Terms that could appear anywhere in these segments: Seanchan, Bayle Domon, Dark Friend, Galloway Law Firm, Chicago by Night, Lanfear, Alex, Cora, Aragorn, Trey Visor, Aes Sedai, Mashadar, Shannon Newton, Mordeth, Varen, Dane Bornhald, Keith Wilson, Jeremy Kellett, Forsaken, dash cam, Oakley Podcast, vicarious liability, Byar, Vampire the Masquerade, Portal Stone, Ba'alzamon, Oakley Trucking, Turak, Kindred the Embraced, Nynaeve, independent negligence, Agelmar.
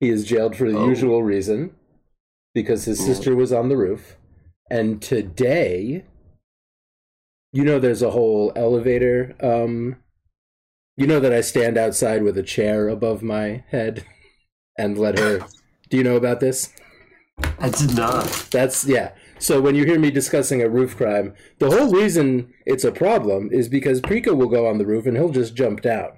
He is jailed for the usual reason, because his sister was on the roof. And today, you know, there's a whole elevator. You know that I stand outside with a chair above my head and let her... Do you know about this? I did not. That's, yeah. So when you hear me discussing a roof crime, the whole reason it's a problem is because Pika will go on the roof and he'll just jump down.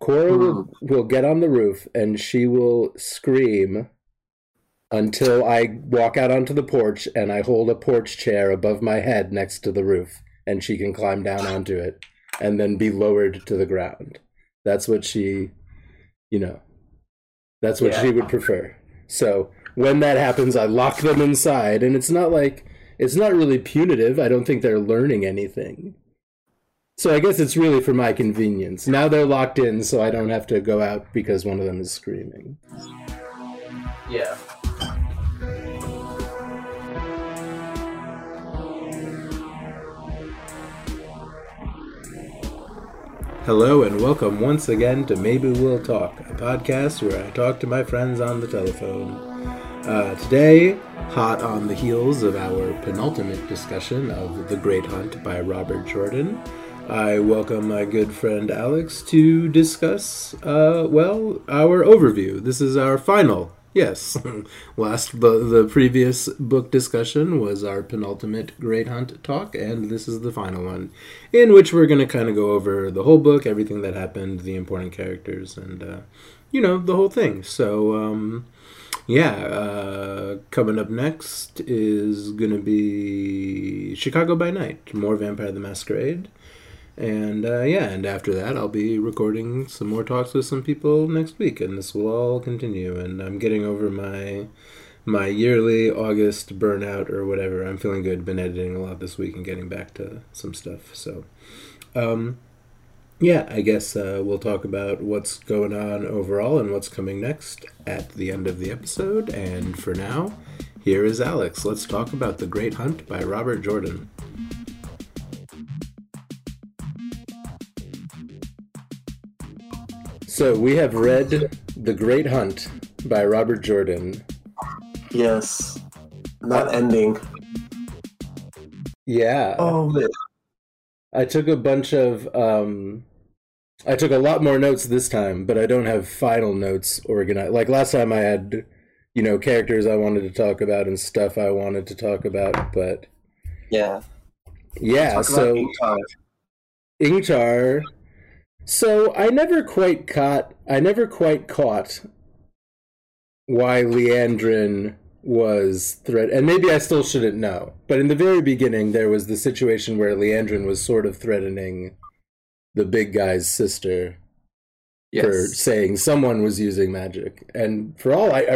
Cora will get on the roof and she will scream until I walk out onto the porch and I hold a porch chair above my head next to the roof and she can climb down onto it and then be lowered to the ground. That's what she, you know, that's what she would prefer. So when that happens, I lock them inside and it's not like, it's not really punitive. I don't think they're learning anything. So I guess it's really for my convenience. Now they're locked in, so I don't have to go out because one of them is screaming. Yeah. Hello and welcome once again to Maybe We'll Talk, a podcast where I talk to my friends on the telephone. Today, hot on the heels of our penultimate discussion of The Great Hunt by Robert Jordan, I welcome my good friend Alex to discuss, well, our overview. This is our final, yes. The previous book discussion was our penultimate Great Hunt talk, and this is the final one, in which we're going to kind of go over the whole book, everything that happened, the important characters, and, you know, the whole thing. So, coming up next is going to be Chicago by Night, more Vampire the Masquerade. And, and after that, I'll be recording some more talks with some people next week, and this will all continue, and I'm getting over my yearly August burnout or whatever. I'm feeling good, been editing a lot this week and getting back to some stuff, so, I guess we'll talk about what's going on overall and what's coming next at the end of the episode, and for now, here is Alex. Let's talk about The Great Hunt by Robert Jordan. So we have read The Great Hunt by Robert Jordan. Yes. Not ending. Yeah. Oh, man. I took a lot more notes this time, but I don't have final notes organized. Like last time I had, you know, characters I wanted to talk about and stuff I wanted to talk about, but... Yeah. Yeah, talk so... About Ingtar... So I never quite caught why Liandrin was threatened, and maybe I still shouldn't know, but in the very beginning there was the situation where Liandrin was sort of threatening the big guy's sister for saying someone was using magic, and for all I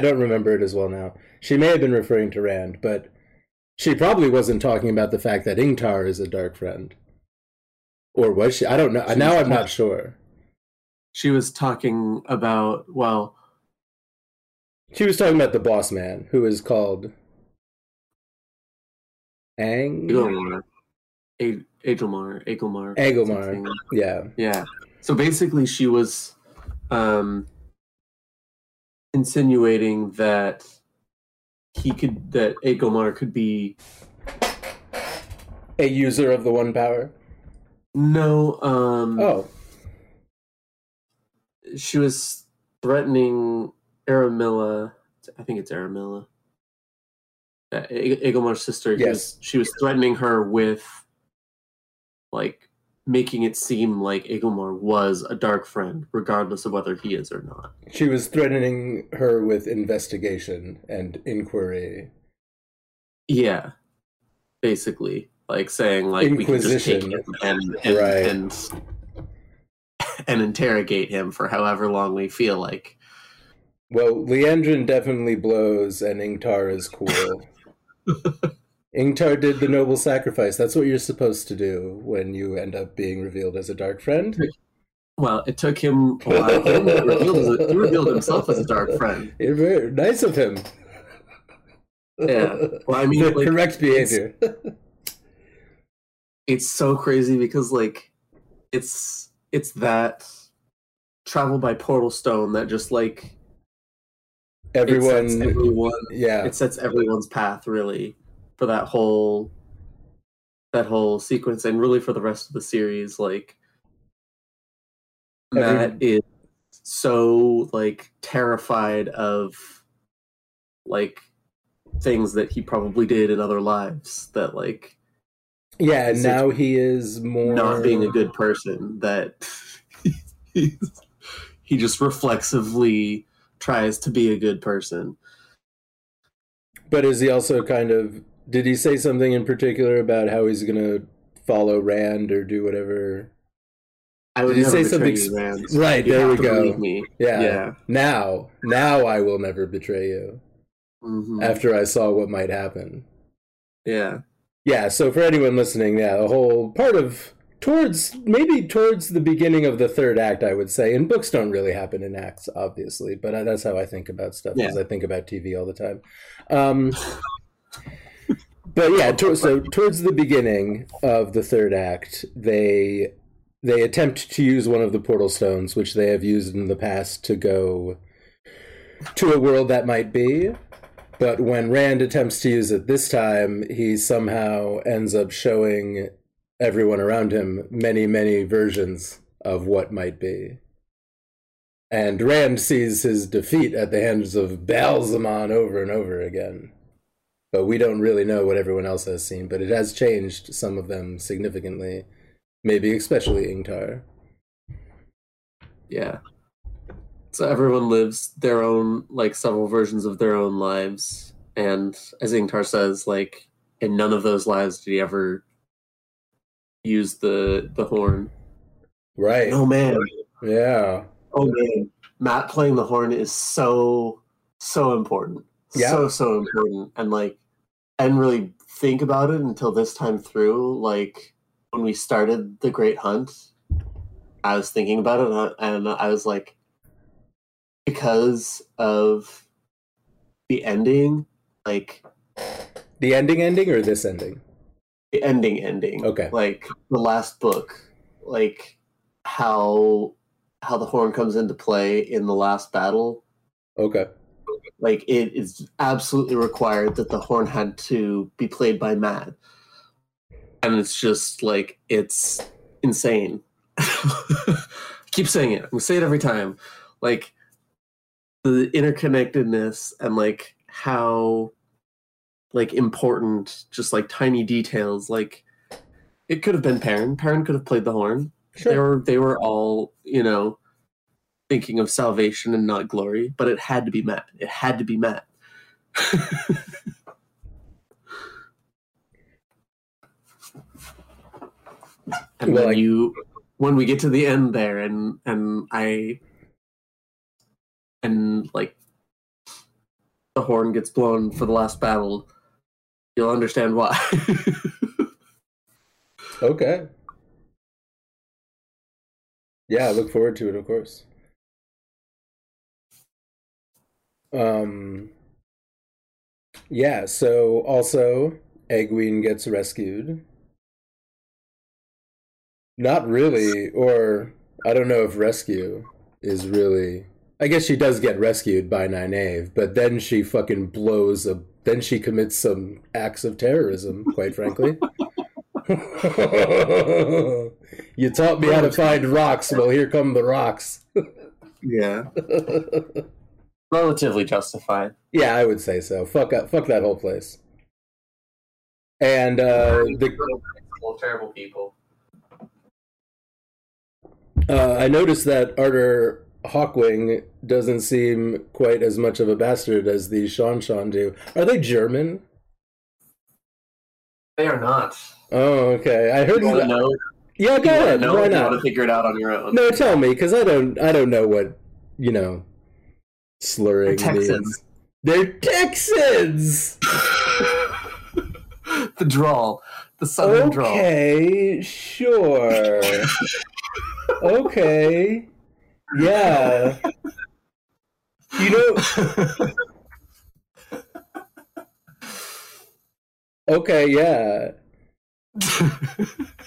don't remember it as well now. She may have been referring to Rand, but she probably wasn't talking about the fact that Ingtar is a dark friend. Or was she? I don't know. Now I'm not sure. She was talking about, well... She was talking about the boss man, who is called... Agelmar. Yeah. Yeah. So basically she was insinuating that that Agelmar could be... a user of the One Power. No, she was threatening Aramilla. I think it's Aramilla. Agelmar's sister. Yes. She was threatening her with, like, making it seem like Agelmar was a dark friend, regardless of whether he is or not. She was threatening her with investigation and inquiry. Yeah, basically. Like saying, like, we can just take him and interrogate him for however long we feel like. Well, Liandrin definitely blows, and Ingtar is cool. Ingtar did the noble sacrifice. That's what you're supposed to do when you end up being revealed as a dark friend. Well, it took him a while. He revealed himself as a dark friend. Very nice of him. Yeah. Well, I mean, the correct behavior. It's so crazy because, like, it's that travel by portal stone that just, like, It sets everyone's path really for that whole sequence, and really for the rest of the series. Like Mat is so like terrified of like things that he probably did in other lives that like and now he is more not being a good person, that he just reflexively tries to be a good person. But is he also kind of, did he say something in particular about how he's gonna follow Rand or do whatever? I would never betray you, Rand. Right, there we go. Yeah. Now I will never betray you. Mm-hmm. After I saw what might happen. Yeah. Yeah, so for anyone listening, the whole part of towards the beginning of the third act, I would say, and books don't really happen in acts, obviously, but that's how I think about stuff, because I think about TV all the time. But yeah, so towards the beginning of the third act, they attempt to use one of the portal stones, which they have used in the past, to go to a world that might be. But when Rand attempts to use it this time, he somehow ends up showing everyone around him many, many versions of what might be. And Rand sees his defeat at the hands of Ba'alzamon over and over again. But we don't really know what everyone else has seen, but it has changed some of them significantly. Maybe especially Ingtar. Yeah. So everyone lives their own, like, several versions of their own lives. And as Ingtar says, like, in none of those lives did he ever use the horn. Right. Oh, man. Yeah. Oh, man. Mat playing the horn is so, so important. Yeah. So, so important. And, like, I didn't really think about it until this time through. Like, when we started The Great Hunt, I was thinking about it, and I was like, because of the ending, like... The ending or this ending? The ending. Okay. Like, the last book. Like, how the horn comes into play in the last battle. Okay. Like, it is absolutely required that the horn had to be played by Mat. And it's just, like, it's insane. Keep saying it. I'm going to say it every time. Like, the interconnectedness and, like, how... like important, just like tiny details. Like it could have been Perrin. Perrin could have played the horn. Sure. They were all, you know, thinking of salvation and not glory, but it had to be Mat. It had to be Mat. And well, when we get to the end there, and like the horn gets blown for the last battle, you'll understand why. Okay. Yeah, I look forward to it, of course. Yeah, so also Egwene gets rescued. Not really, or I don't know if rescue is really... I guess she does get rescued by Nynaeve, but then she fucking then she commits some acts of terrorism, quite frankly. You taught me how to find rocks, well, here come the rocks. Yeah. Relatively justified. Yeah, I would say so. Fuck that whole place. And, terrible people. I noticed that Artur Hawkwing doesn't seem quite as much of a bastard as the Seanchan do. Are they German? They are not. Oh, okay. I heard that. Know? Yeah, go ahead. Why not? You want to figure it out on your own. No, tell me, because I don't know what, you know, slurring means. They're Texans. The drawl. The southern drawl. Okay, sure. Okay. Yeah. You know... Okay, yeah.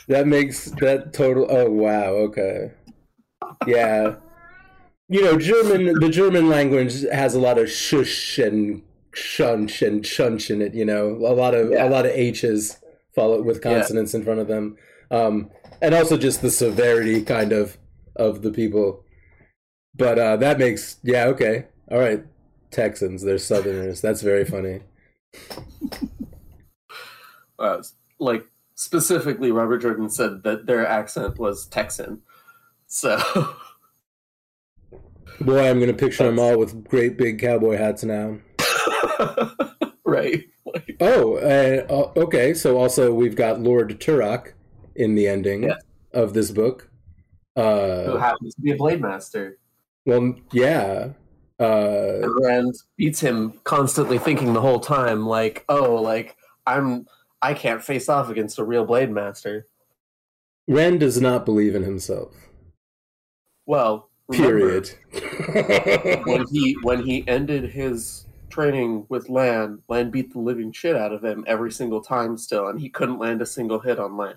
That makes that total... Oh, wow, okay. Yeah. you know, German, the German language has a lot of shush and shunch and chunch in it, you know, a lot of H's followed with consonants in front of them. And also just the severity kind of the people. But that makes, yeah, okay. All right. Texans, they're Southerners. That's very funny. Like, specifically, Robert Jordan said that their accent was Texan. So... Boy, I'm going to picture them all with great big cowboy hats now. Right. Like... Oh, okay. So also we've got Lord Turak in the ending of this book. Who happens to be a blade master. Well, yeah. Rand beats him constantly, thinking the whole time, like, oh, like, I can't face off against a real blade master. Rand does not believe in himself. Well, period. when he ended his training with Lan, Lan beat the living shit out of him every single time still, and he couldn't land a single hit on Lan.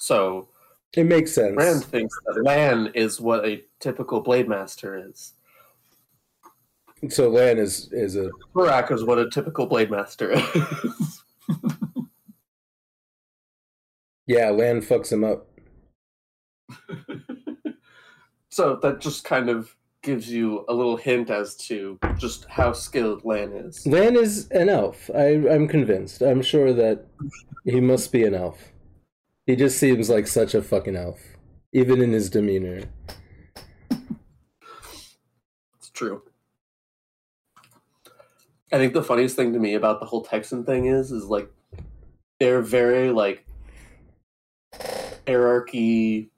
So it makes sense. Rand thinks that Lan is what a typical blade master is. So Lan is a... Turak is what a typical blade master is. Yeah, Lan fucks him up. So that just kind of gives you a little hint as to just how skilled Lan is. Lan is an elf. I'm convinced. I'm sure that he must be an elf. He just seems like such a fucking elf, even in his demeanor. It's true. I think the funniest thing to me about the whole Texan thing is like they're very like hierarchy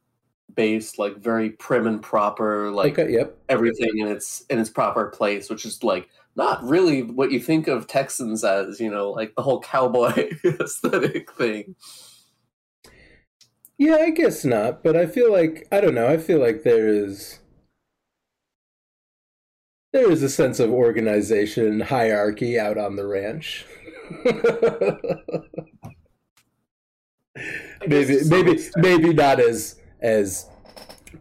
based, like very prim and proper, like everything in its proper place, which is like not really what you think of Texans as, you know, like the whole cowboy aesthetic thing. Yeah, I guess not, but I feel like, I don't know, I feel like there is a sense of organization and hierarchy out on the ranch. maybe not as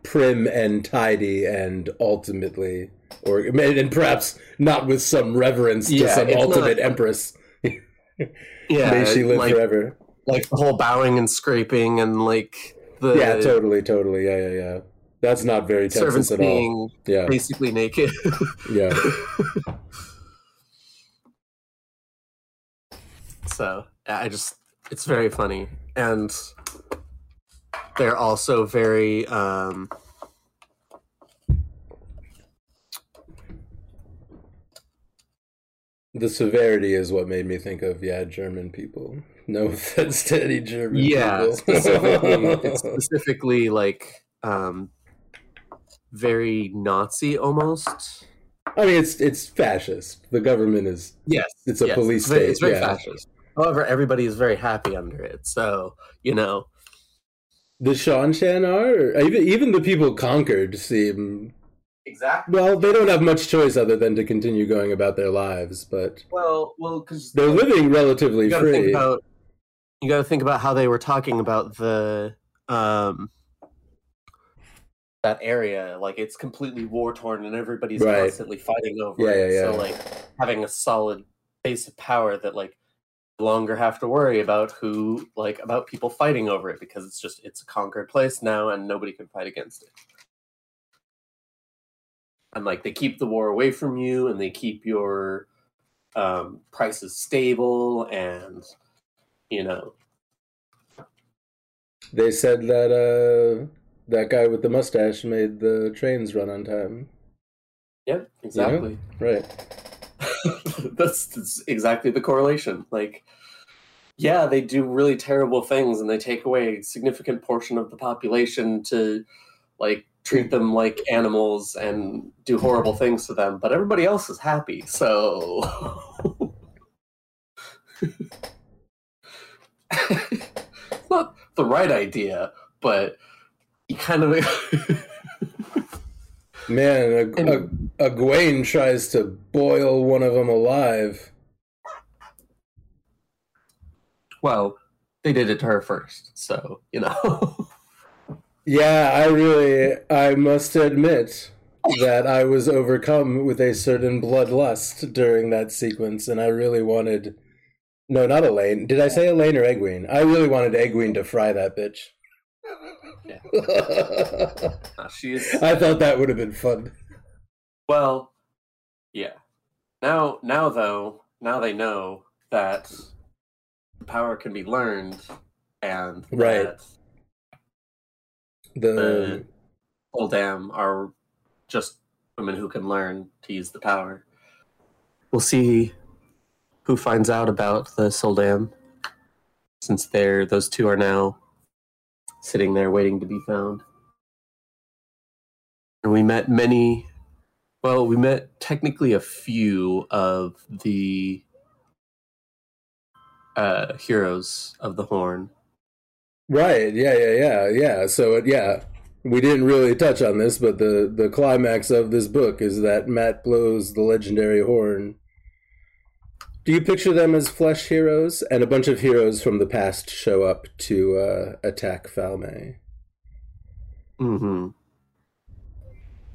prim and tidy and ultimately, or and perhaps not with some reverence to some ultimate empress. May she live forever. Like the whole bowing and scraping and like the... Yeah, totally. Yeah. That's not very Texas at all. Servants being basically naked. Yeah. So, it's very funny. And they're also very, The severity is what made me think of, German people. No offense to any German people. Specifically, like, very Nazi almost. I mean, it's fascist. The government is... Yes. It's a police state. It's very fascist. However, everybody is very happy under it. So, you know... The Seanchan are? Even the people conquered seem... Exactly. Well, they don't have much choice other than to continue going about their lives, but... Well, because... They're living relatively free. You gotta think about how they were talking about the... that area, like, it's completely war-torn and everybody's constantly fighting over it. So, like, having a solid base of power that, like, no longer have to worry about who, like, about people fighting over it, because it's a conquered place now and nobody can fight against it. And, like, they keep the war away from you and they keep your prices stable and, you know. They said that... That guy with the mustache made the trains run on time. Yeah, exactly. You know? Right. That's exactly the correlation. Like, yeah, they do really terrible things and they take away a significant portion of the population to, like, treat them like animals and do horrible things to them. But everybody else is happy, so... It's not the right idea, but... kind of man, Egwene tries to boil one of them alive. Well, they did it to her first, so you know. Yeah, I must admit that I was overcome with a certain bloodlust during that sequence, and I really wanted... No, not Elaine. Did I say Elaine or Egwene? I really wanted Egwene to fry that bitch. Yeah. I thought that would have been fun. Well, yeah. Now they know that power can be learned, and right. that the Oldham are just women who can learn to use the power. We'll see who finds out about the Soldam, since those two are now sitting there waiting to be found. And we met technically a few of the heroes of the Horn. Right, yeah. So, yeah, we didn't really touch on this, but the climax of this book is that Mat blows the legendary horn. Do you picture them as flesh heroes? And a bunch of heroes from the past show up to attack Falme. Mm-hmm.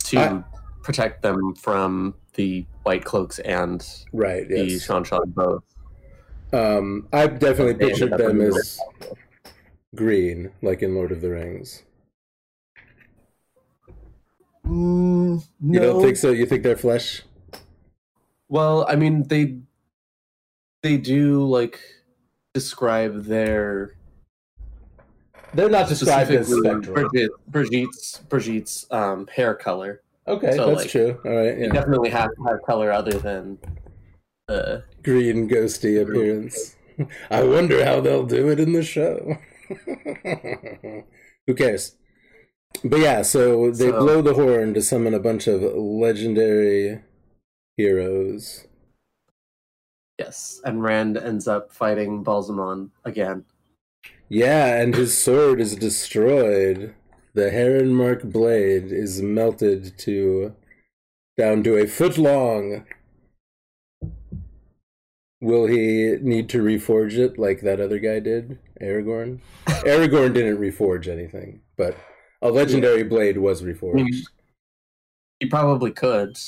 To protect them from the White Cloaks and the Seanchan both. I definitely pictured them as green, like in Lord of the Rings. No. You don't think so? You think they're flesh? Well, I mean, they do like describe their. They're not described as spectral. Brigitte's hair color. Okay, so, that's true. All right, yeah. They definitely have color other than the green ghosty appearance. I wonder how they'll do it in the show. Who cares? But yeah, so they blow the horn to summon a bunch of legendary heroes. Yes, and Rand ends up fighting Ba'alzamon again. Yeah, and his sword is destroyed. The heronmark blade is melted down to a foot long. Will he need to reforge it like that other guy did, Aragorn? Aragorn didn't reforge anything, but a legendary blade was reforged. He probably could,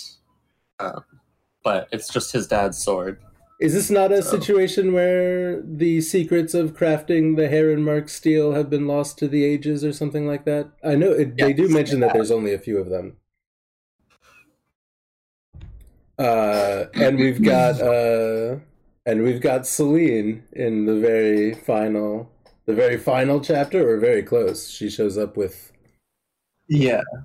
but it's just his dad's sword. Is this not a situation where the secrets of crafting the Heronmark steel have been lost to the ages or something like that? I know they do mention that there's only a few of them. And we've got Celine in the very final chapter, or very close. She shows up with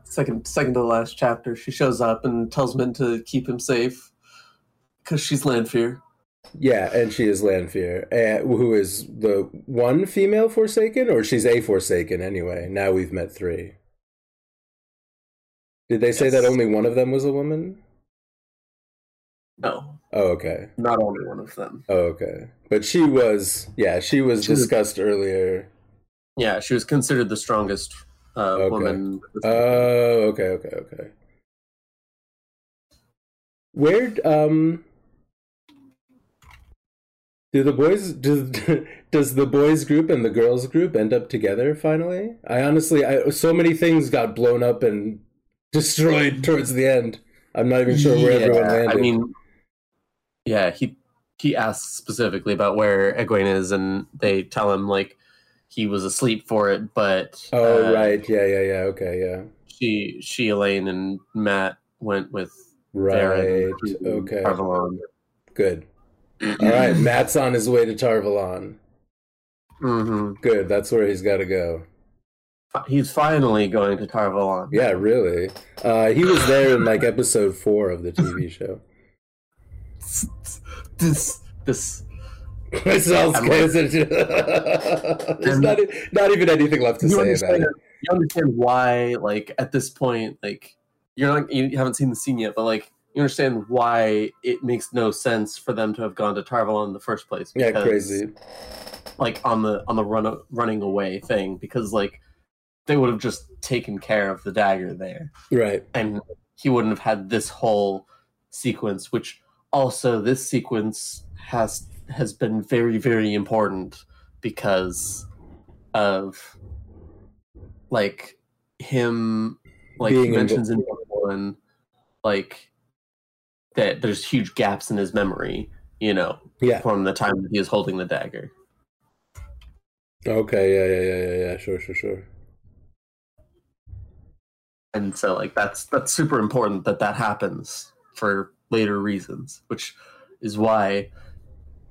second to the last chapter. She shows up and tells Min to keep him safe because she's Lanfear. Yeah, and she is Lanfear, who is the one female Forsaken, or she's a Forsaken anyway. Now we've met three. Did they say that only one of them was a woman? No. Oh, okay. Not only one of them. Oh, okay. But she was discussed earlier. Yeah, she was considered the strongest woman. Oh, okay. Where, does the boys group and the girls group end up together finally? I honestly, so many things got blown up and destroyed towards the end. I'm not even sure where everyone landed. I mean, yeah, he asks specifically about where Egwene is, and they tell him like he was asleep for it, but She, Elaine, and Mat went with Perrin to Tar Valon. Good. All right, Matt's on his way to Tar Valon. Mm-hmm. Good, that's where he's got to go. He's finally going to Tar Valon. Yeah, really. He was there in like episode 4 of the TV show. This sounds crazy. There's not even anything left to say about it. You understand why? Like at this point, like you haven't seen the scene yet, but like. You understand why it makes no sense for them to have gone to Tar Valon in the first place. Because, yeah, crazy. Like on the running away thing, because like they would have just taken care of the dagger there, right? And he wouldn't have had this whole sequence, which also this sequence has been very, very important because of like him, like, he mentions in one, like, that there's huge gaps in his memory, you know, from the time that he was holding the dagger. Okay, yeah, sure. And so, like, that's super important that happens for later reasons, which is why,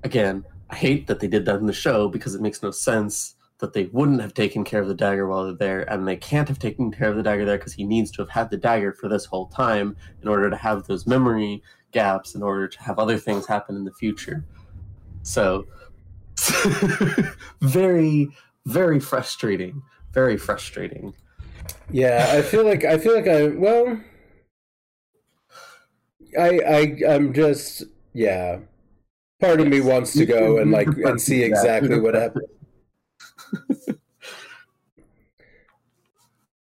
again, I hate that they did that in the show, because it makes no sense that they wouldn't have taken care of the dagger while they're there, and they can't have taken care of the dagger there because he needs to have had the dagger for this whole time in order to have those memory gaps, in order to have other things happen in the future. So, very, very frustrating. Very frustrating. Yeah, I feel like I'm just, yeah. Part of me wants to go and like and see exactly what happened.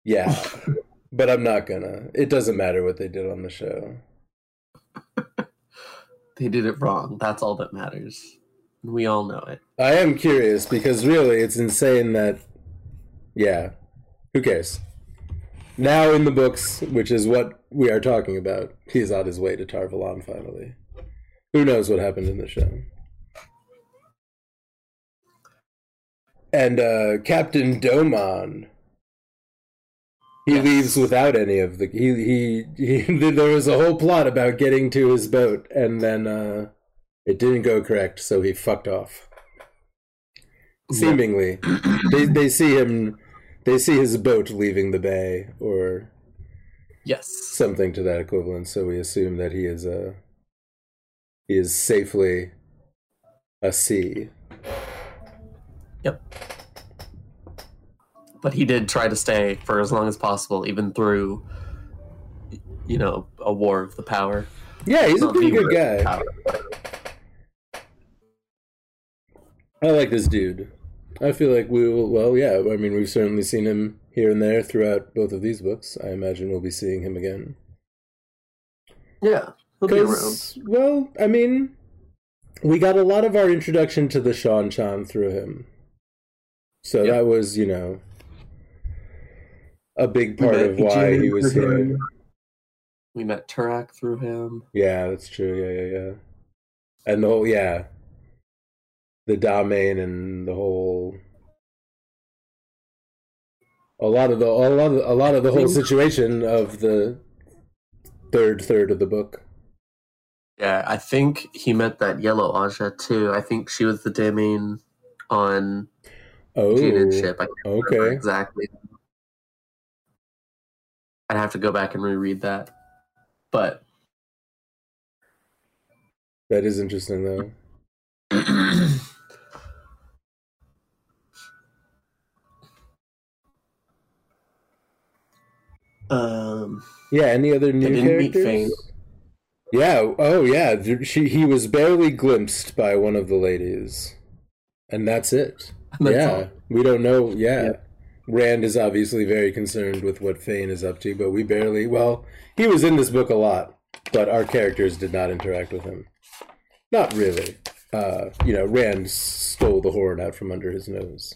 Yeah, but I'm not gonna. It doesn't matter what they did on the show. They did it wrong. That's all that matters. We all know it. I am curious because really, it's insane that. Yeah. Who cares? Now in the books, which is what we are talking about, he is on his way to Tar Valon finally. Who knows what happened in the show? And Captain Domon, he leaves without any of the. He there was a whole plot about getting to his boat, and then it didn't go correct, so he fucked off. Seemingly, they see him. They see his boat leaving the bay, or something to that equivalent. So we assume that he is safely a sea. Yep. But he did try to stay for as long as possible, even through, you know, a war of the power. Yeah, he's a pretty good guy. I like this dude. I feel like we will, I mean, we've certainly seen him here and there throughout both of these books. I imagine we'll be seeing him again. Yeah, he'll be around. Well, I mean, we got a lot of our introduction to the Seanchan through him. So that was, you know, a big part of why he was here. We met Turak through him. Yeah, that's true. Yeah. And the whole, the domain and the whole, a lot of the whole situation of the third of the book. Yeah, I think he met that yellow Aja too. I think she was the domain on Judith's ship. I can't remember exactly. I'd have to go back and reread that, but that is interesting though. Any other new characters? He was barely glimpsed by one of the ladies, and that's it. That's all. We don't know. Rand is obviously very concerned with what Fain is up to, but we barely, he was in this book a lot, but our characters did not interact with him, not really. Rand stole the horn out from under his nose.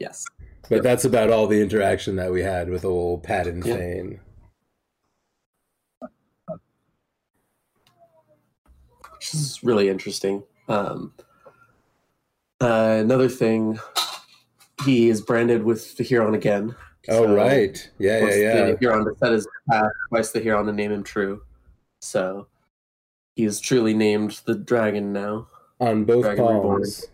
Yes. But that's about all the interaction that we had with old Padan Fain. Which is really interesting. Another thing, he is branded with the Huron again. Right. Yeah. The Huron to set his path, twice the Huron to name him true. So he is truly named the dragon now. On both palms.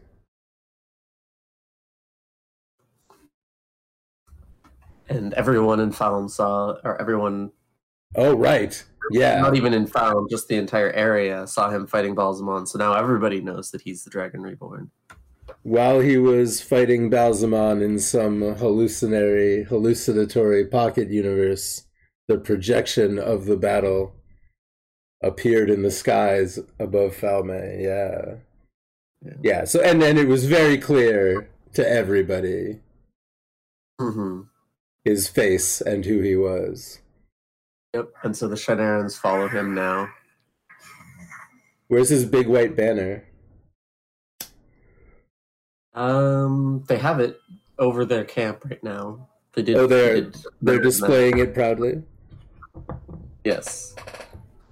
And everyone in Falme everyone. Oh, right. Yeah. Not even in Falme, just the entire area saw him fighting Ba'alzamon. So now everybody knows that he's the Dragon Reborn. While he was fighting Ba'alzamon in some hallucinatory pocket universe, the projection of the battle appeared in the skies above Falme. Yeah. Yeah, so and then it was very clear to everybody his face and who he was. Yep, and so the Shanarans follow him now. Where's his big white banner? They have it over their camp right now. They did. Oh, they're displaying it proudly. Yes.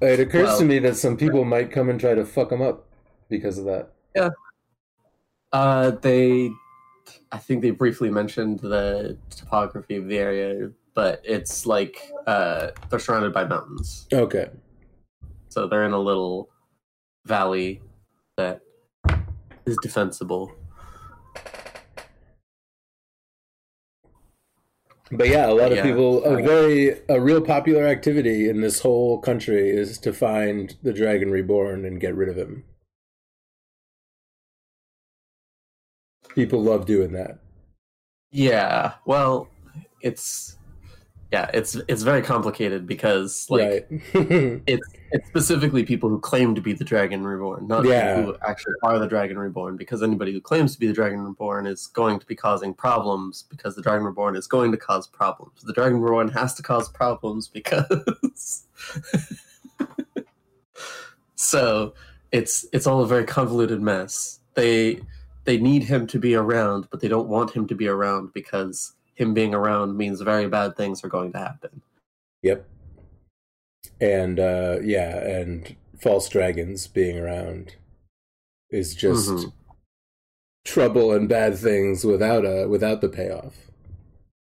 It occurs to me that some people might come and try to fuck them up because of that. Yeah. I think they briefly mentioned the topography of the area, but it's like they're surrounded by mountains. Okay. So they're in a little valley that is defensible. But yeah, a lot of people, a real popular activity in this whole country is to find the Dragon Reborn and get rid of him. People love doing that. Yeah, well, it's very complicated because it's specifically people who claim to be the Dragon Reborn, not people who actually are the Dragon Reborn, because anybody who claims to be the Dragon Reborn is going to be causing problems, because the Dragon Reborn is going to cause problems. The Dragon Reborn has to cause problems because so it's all a very convoluted mess. They need him to be around, but they don't want him to be around because him being around means very bad things are going to happen. Yep. And, and false dragons being around is just trouble and bad things without the payoff.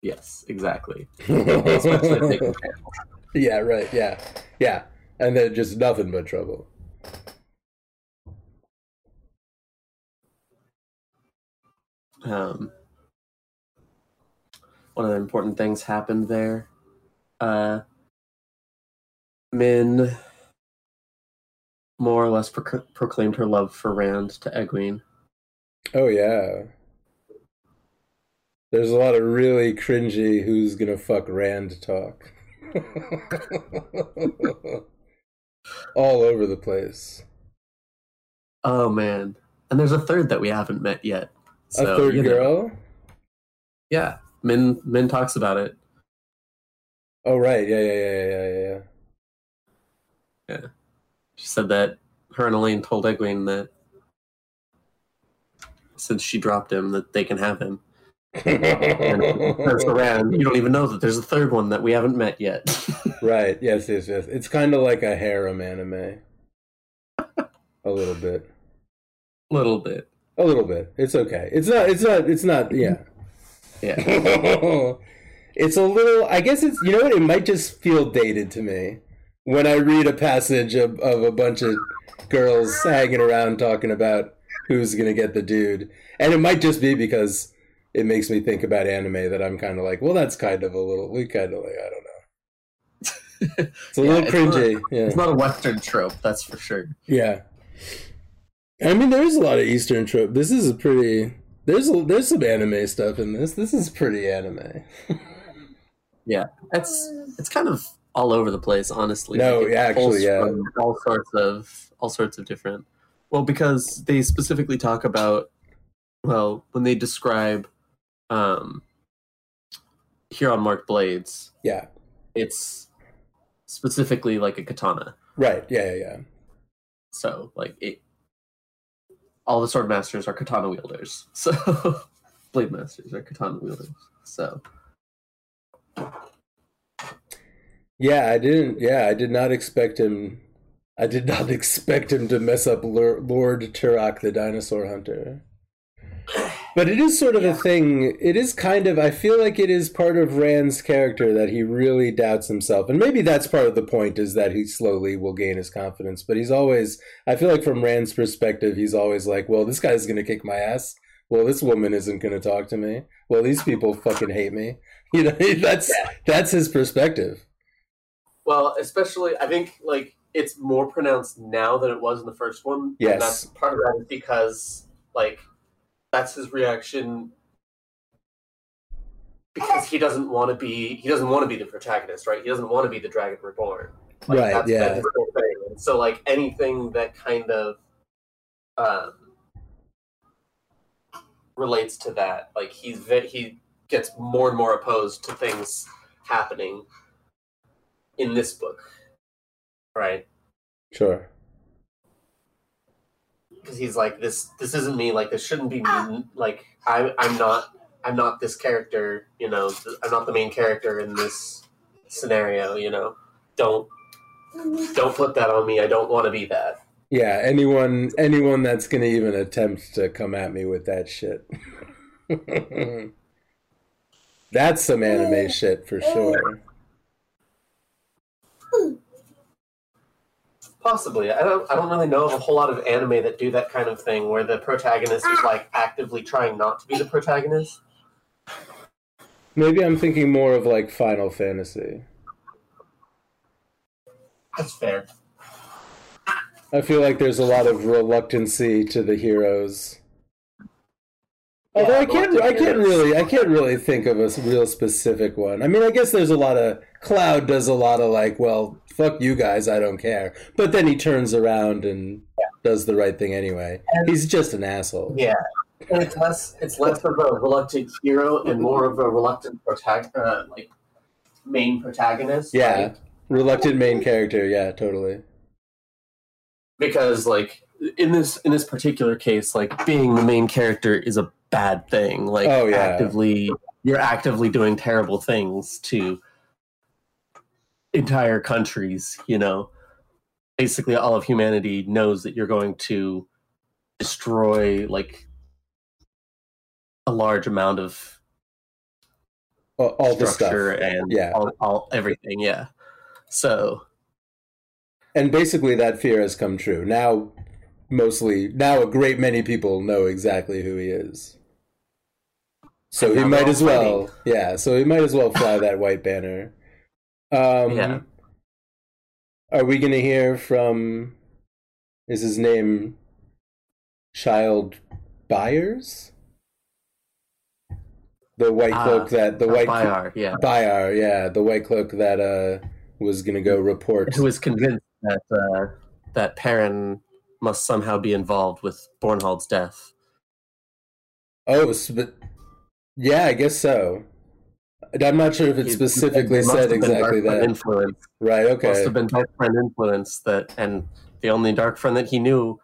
Yes, exactly. Especially if they can handle. Yeah, right, yeah. Yeah, and then just nothing but trouble. One of the important things happened there. Min more or less proclaimed her love for Rand to Egwene. Oh, yeah. There's a lot of really cringy who's gonna fuck Rand talk. All over the place. Oh, man. And there's a third that we haven't met yet. So, a third girl? Yeah. Min talks about it. Oh, right. Yeah. She said that her and Elaine told Egwene that since she dropped him, that they can have him. First around, you don't even know that there's a third one that we haven't met yet. Right. Yes. It's kind of like a harem anime. A little bit. It's okay. It's not. Yeah. Yeah. It's a little, I guess it's, you know what, it might just feel dated to me when I read a passage of a bunch of girls hanging around talking about who's going to get the dude. And it might just be because it makes me think about anime that I'm kind of like, well, that's kind of a little, we kind of like, I don't know. It's a little cringy. It's not a Western trope, that's for sure. Yeah. I mean, there is a lot of Eastern trope. This is a pretty... There's some anime stuff in this. This is pretty anime. Yeah, it's kind of all over the place, honestly. No, like all sorts of different. Well, because they specifically talk about when they describe Huron marked blades. Yeah, it's specifically like a katana. Right. Yeah. So like it. All the sword masters are katana wielders. So blade masters are katana wielders. So I did not expect him to mess up Lord Turak the dinosaur hunter. But it is sort of a thing. It is kind of, I feel like it is part of Rand's character that he really doubts himself. And maybe that's part of the point, is that he slowly will gain his confidence. But he's always, I feel like from Rand's perspective, he's always like, well, this guy's going to kick my ass. Well, this woman isn't going to talk to me. Well, these people fucking hate me. You know, that's his perspective. Well, especially, I think, like, it's more pronounced now than it was in the first one. Yes. And that's part of that is because, like... That's his reaction because he doesn't want to be the protagonist, right? He doesn't want to be the Dragon Reborn. Like, right, that's, yeah. That's the whole thing. And so, like, anything that kind of relates to that, like, he gets more and more opposed to things happening in this book, right? Sure. Because he's like, this isn't me, like, this shouldn't be me, like, I'm not I'm not this character, you know, I'm not the main character in this scenario, you know. Don't put that on me. I don't want to be that. Yeah, anyone that's going to even attempt to come at me with that shit. That's some anime shit for sure. Possibly. I don't really know of a whole lot of anime that do that kind of thing where the protagonist is like actively trying not to be the protagonist. Maybe I'm thinking more of like Final Fantasy. That's fair. I feel like there's a lot of reluctancy to the heroes. Although yeah, I can't really think of a real specific one. I mean, I guess there's a lot of Cloud does a lot of like, well, fuck you guys, I don't care. But then he turns around and does the right thing anyway. And he's just an asshole. Yeah, and it's less of a reluctant hero and more of a reluctant main protagonist. Yeah, like, reluctant main character. Yeah, totally. Because like in this particular case, like being the main character is a bad thing. Like you're actively doing terrible things to entire countries, you know. Basically all of humanity knows that you're going to destroy like a large amount of all the stuff and everything. Yeah. So and basically that fear has come true. Now a great many people know exactly who he is. So he might as well fighting. Yeah, so he might as well fly that white banner. Yeah. Are we going to hear from, is his name Child Byars? The white cloak that, the white Byar, yeah. Byar, yeah, the white cloak that was going to go report. Who was convinced that Perrin must somehow be involved with Bornhald's death. Oh, but yeah, I guess so. I'm not sure if it specifically said exactly that. Influence. Right, okay. It must have been Dark Friend influence, that, and the only Dark Friend that he knew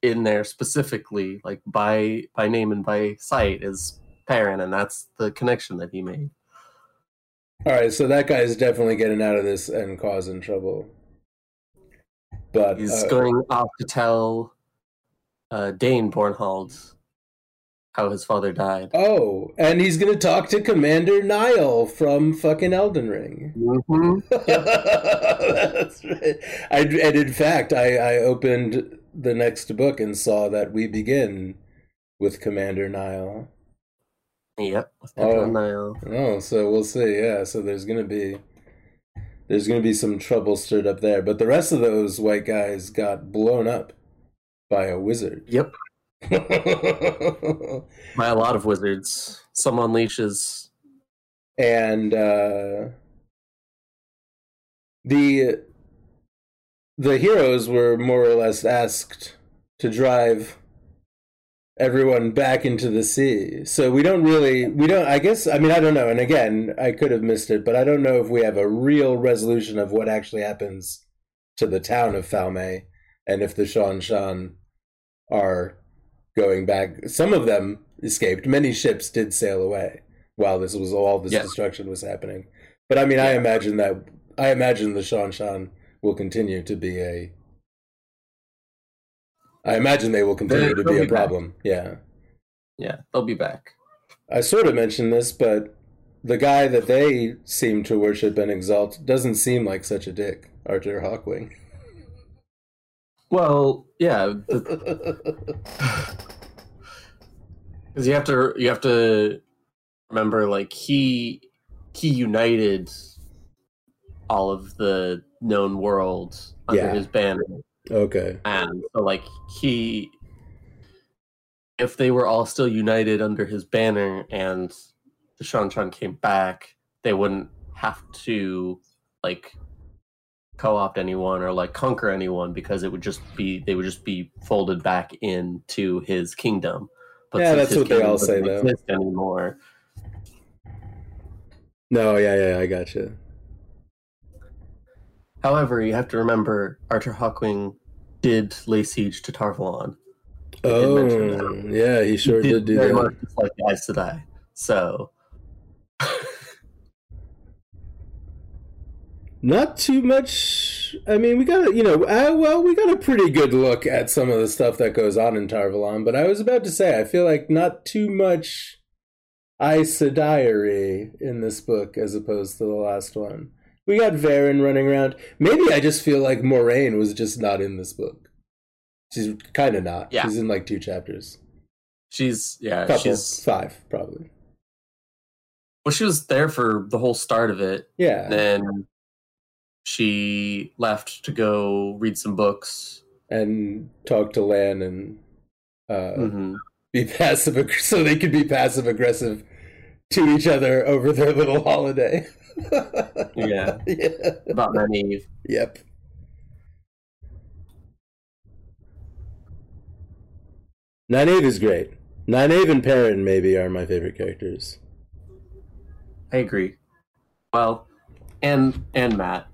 in there specifically, like by name and by sight, is Perrin, and that's the connection that he made. All right, so that guy is definitely getting out of this and causing trouble. But he's going off to tell Dane Bornhald how his father died. Oh, and he's going to talk to Commander Niall from fucking Elden Ring. Mm-hmm. Yep. That's right. And in fact, I opened the next book and saw that we begin with Commander Niall. Yep, with Commander Niall. Oh, so we'll see. Yeah, so there's going to be some trouble stirred up there. But the rest of those white guys got blown up by a wizard. Yep. By a lot of wizards. Some on leashes. And the heroes were more or less asked to drive everyone back into the sea. So I don't know, and again, I could have missed it, but I don't know if we have a real resolution of what actually happens to the town of Falme, and if the Seanchan are going back. Some of them escaped. Many ships did sail away while destruction was happening. But I mean, yeah. I imagine the Seanchan will continue to be a problem. Back. Yeah. Yeah, they'll be back. I sort of mentioned this, but the guy that they seem to worship and exalt doesn't seem like such a dick, Artur Hawkwing. Well, yeah, because you have to remember, like he united all of the known world under his banner. Okay, and so like if they were all still united under his banner and the Seanchan came back, they wouldn't have to like co-opt anyone or like conquer anyone, because they would just be folded back into his kingdom. But yeah, that's what they all say though. Anymore. No, yeah, I gotcha. However, you have to remember Artur Hawkwing did lay siege to Tar Valon. Oh, yeah, he sure did do that. Very much just like the Aes Sedai. So not too much. I mean, we got, you know, well, we got a pretty good look at some of the stuff that goes on in Tar Valon, but I was about to say, I feel like not too much Aes Sedairy in this book as opposed to the last one. We got Varen running around. Maybe I just feel like Moraine was just not in this book. She's kind of not. Yeah. She's in like 2 chapters. She's, yeah. Couple, she's 5, probably. Well, she was there for the whole start of it. Yeah. Then she left to go read some books and talk to Lan and be passive, so they could be passive aggressive to each other over their little holiday. Yeah. Yeah, about Nynaeve. Yep. Nynaeve is great. Nynaeve and Perrin maybe are my favorite characters. I agree. Well, and Mat.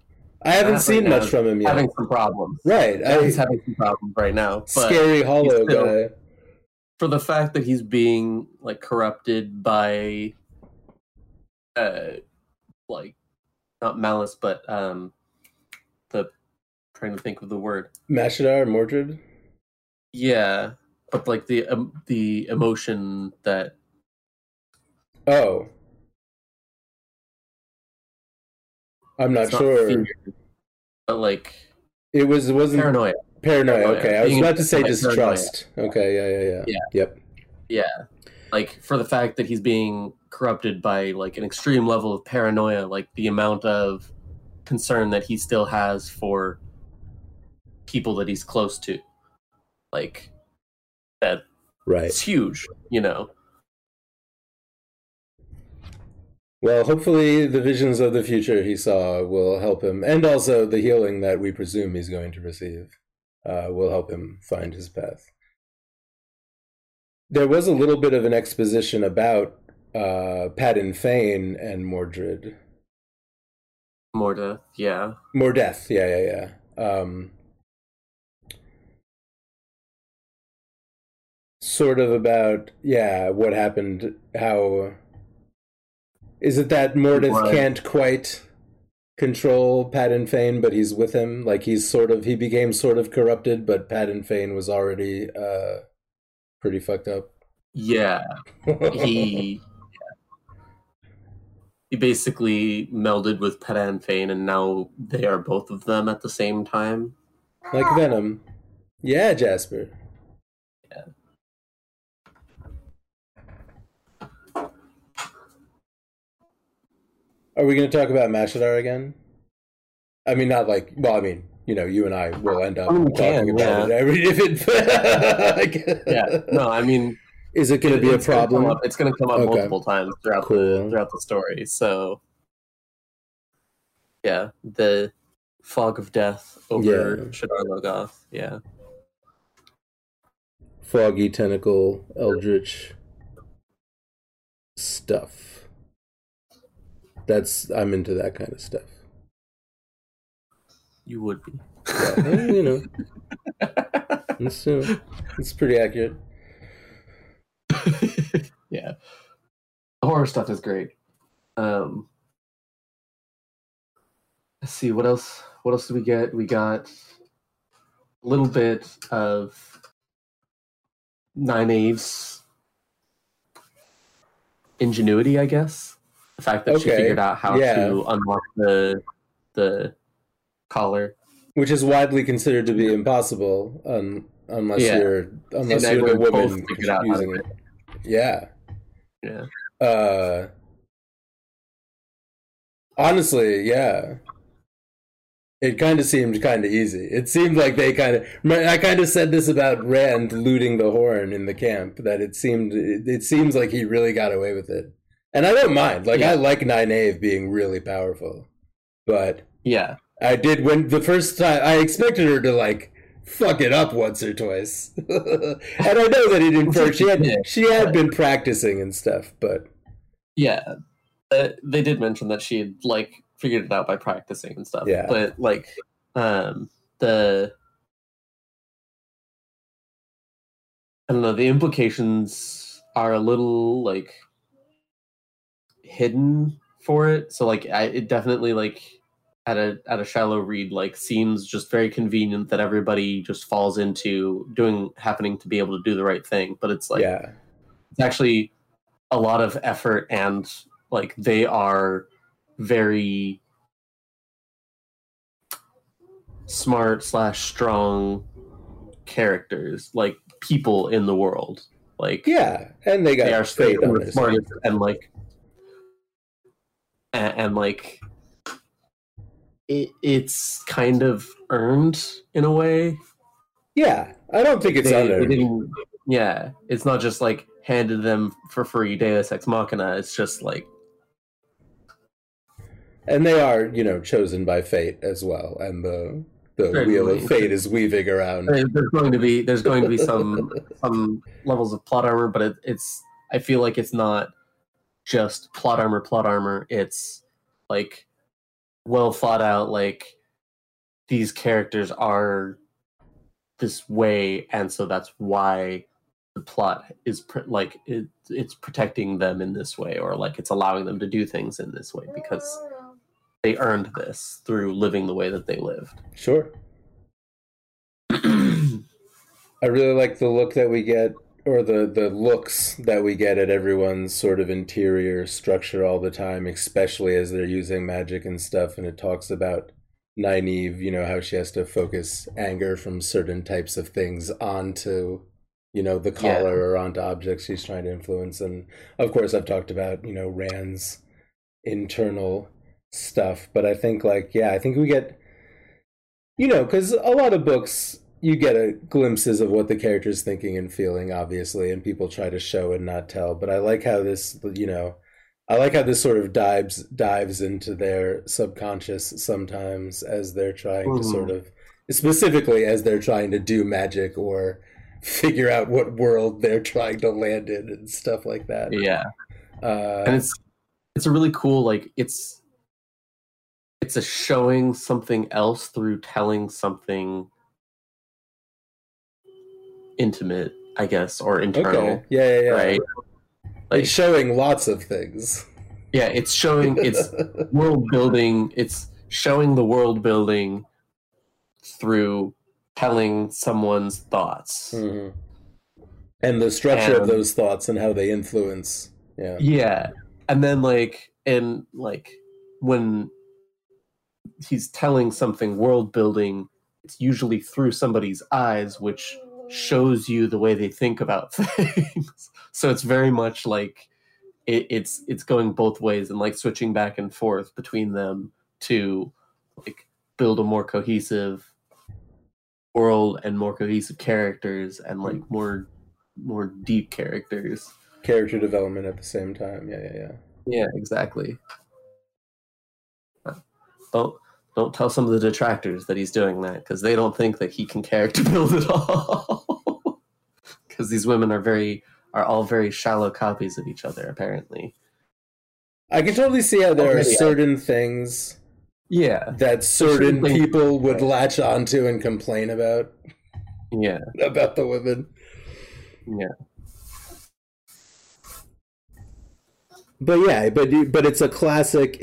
I haven't seen much from him yet. Having some problems. Right. He's having some problems right now. But scary hollow still, guy. For the fact that he's being like corrupted by like not malice, but the trying to think of the word. Mashadar, Mordred? Yeah. But like the emotion that oh. I'm not sure. Fear, but like it wasn't paranoia. Paranoia, okay. I was about to say distrust. Paranoia. Okay, yeah. Yep. Yeah. Like for the fact that he's being corrupted by like an extreme level of paranoia, like the amount of concern that he still has for people that he's close to. Like that right. It's huge, you know. Well, hopefully the visions of the future he saw will help him, and also the healing that we presume he's going to receive will help him find his path. There was a little bit of an exposition about Padan Fain and Mordred. Mordeth, yeah. Mordeth, yeah. Sort of about, yeah, what happened, how... Is it that Mordeth can't quite control Padan Fain, but he's with him? Like he became sort of corrupted, but Padan Fain was already pretty fucked up. Yeah, he basically melded with Padan Fain, and now they are both of them at the same time, like Venom. Yeah, Jasper. Yeah. Are we going to talk about Mashadar again? I mean, not like... Well, I mean, you know, you and I will end up talking about it. I mean, yeah, no, I mean... Is it going to be a problem? It's going to come up multiple times throughout the story, so... Yeah, the fog of death over Shadar Logoth, yeah. Foggy tentacle, eldritch stuff. I'm into that kind of stuff. You would be. Yeah, you know. It's pretty accurate. Yeah. The horror stuff is great. Let's see, what else did we get? We got a little bit of Nynaeve's ingenuity, I guess. The fact that she figured out how to unlock the collar, which is widely considered to be impossible unless you're the woman using it. Yeah. Honestly, yeah. It kind of seemed kind of easy. It seemed like I kind of said this about Rand looting the horn in the camp, that it seems like he really got away with it. And I don't mind. Like, I like Nynaeve being really powerful. But... Yeah. I did when... The first time... I expected her to, like, fuck it up once or twice. And I know that it inferred... She had been practicing and stuff, but... Yeah. They did mention that she had, like, figured it out by practicing and stuff. Yeah. But, like, I don't know. The implications are a little, like... hidden for it. So like it definitely like at a shallow read like seems just very convenient that everybody just falls into happening to be able to do the right thing. But it's like it's actually a lot of effort, and like they are very smart / strong characters, like people in the world. Like and they are smart and it's kind of earned in a way. Yeah, I don't think it's unearned. Yeah, it's not just like handed them for free, Deus Ex Machina. It's just like, and they are, you know, chosen by fate as well, and the wheel of fate is weaving around. There's going to be some levels of plot armor, but it's I feel like it's not just plot armor. It's like well thought out, like these characters are this way, and so that's why the plot is it's protecting them in this way, or like it's allowing them to do things in this way because they earned this through living the way that they lived. Sure. I really like the look that we get, or the looks that we get at everyone's sort of interior structure all the time, especially as they're using magic and stuff. And it talks about Nynaeve, you know, how she has to focus anger from certain types of things onto, you know, the collar or onto objects she's trying to influence. And of course, I've talked about, you know, Rand's internal stuff, but I think like I think we get, you know, because a lot of books you get glimpses of what the character's thinking and feeling, obviously, and people try to show and not tell, but I like how this, you know, I like how this sort of dives into their subconscious sometimes as they're trying to sort of, specifically as they're trying to do magic or figure out what world they're trying to land in and stuff like that. And it's a really cool, like it's a showing something else through telling something intimate, I guess, or internal. Okay. Yeah. Right? Like, it's showing lots of things. Yeah, it's showing, it's world building, it's showing the world building through telling someone's thoughts. Mm-hmm. And the structure of those thoughts and how they influence. Yeah. And then like when he's telling something world building, it's usually through somebody's eyes, which shows you the way they think about things. So it's very much like it's going both ways and like switching back and forth between them to like build a more cohesive world and more cohesive characters and like more deep characters. Character development at the same time. Yeah, exactly. Don't tell some of the detractors that he's doing that, because they don't think that he can character build at all. Because these women are all very shallow copies of each other, apparently. I can totally see how there are certain things that certain people would latch onto and complain about. Yeah. About the women. Yeah. But but it's a classic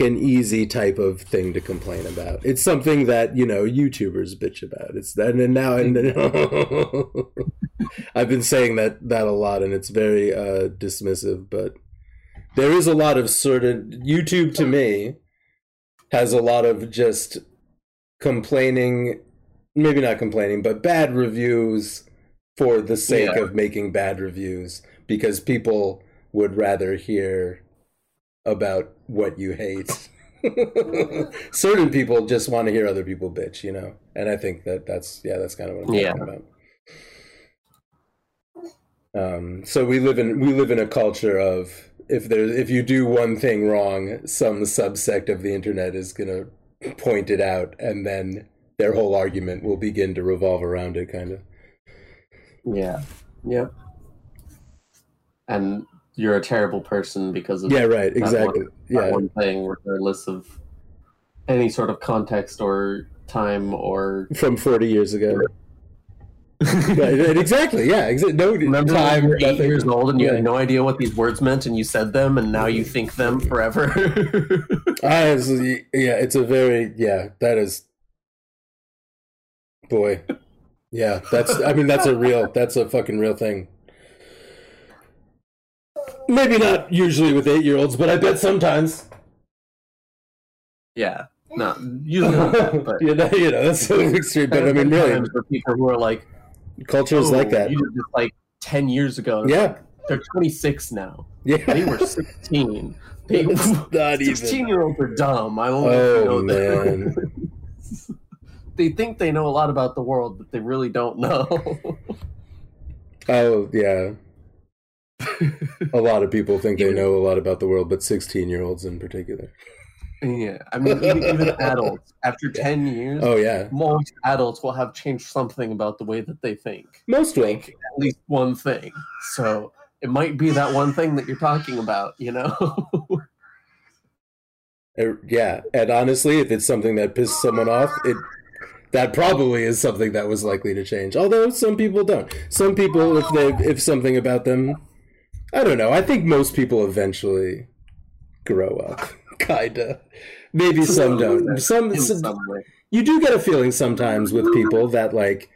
and easy type of thing to complain about. It's something that, you know, YouTubers bitch about. It's that, I've been saying that a lot, and it's very dismissive. But there is a lot of certain, YouTube to me has a lot of just complaining, maybe not complaining, but bad reviews for the sake of making bad reviews, because people would rather hear about what you hate. Certain people just want to hear other people bitch, you know? And I think that's kind of what I'm talking about. So we live in a culture of, if you do one thing wrong, some subsect of the internet is going to point it out, and then their whole argument will begin to revolve around it, kind of. Yeah. Yeah. And you're a terrible person because of one thing, regardless of any sort of context or time or from 40 years ago. Exactly. Yeah. No remember time. When you were 8 years old and you had no idea what these words meant, and you said them, and now you think them forever. It's a very That is, boy, yeah. That's. I mean, that's a real. That's a fucking real thing. Maybe not usually with 8-year-olds, but I bet sometimes. Yeah. No, usually not. But that's so extreme. But I mean, really, for people who are like. Cultures like that. You did this like 10 years ago. Yeah. Like, they're 26 now. Yeah. They were 16. They were 16-year-olds are dumb. I only know that. They think they know a lot about the world, but they really don't know. Oh, yeah. A lot of people think they know a lot about the world, but 16-year-olds in particular. Yeah, I mean, even adults, after 10 years, most adults will have changed something about the way that they think. Most will. Like, at least one thing. So it might be that one thing that you're talking about, you know? Yeah, and honestly, if it's something that pisses someone off, that probably is something that was likely to change. Although some people don't. Some people, if something about them, I don't know, I think most people eventually grow up. Kinda, maybe some don't. Some you do get a feeling sometimes with people that like,